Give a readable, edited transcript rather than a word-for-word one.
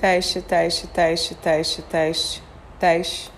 Teste, teste, teste, teste, teste, teste.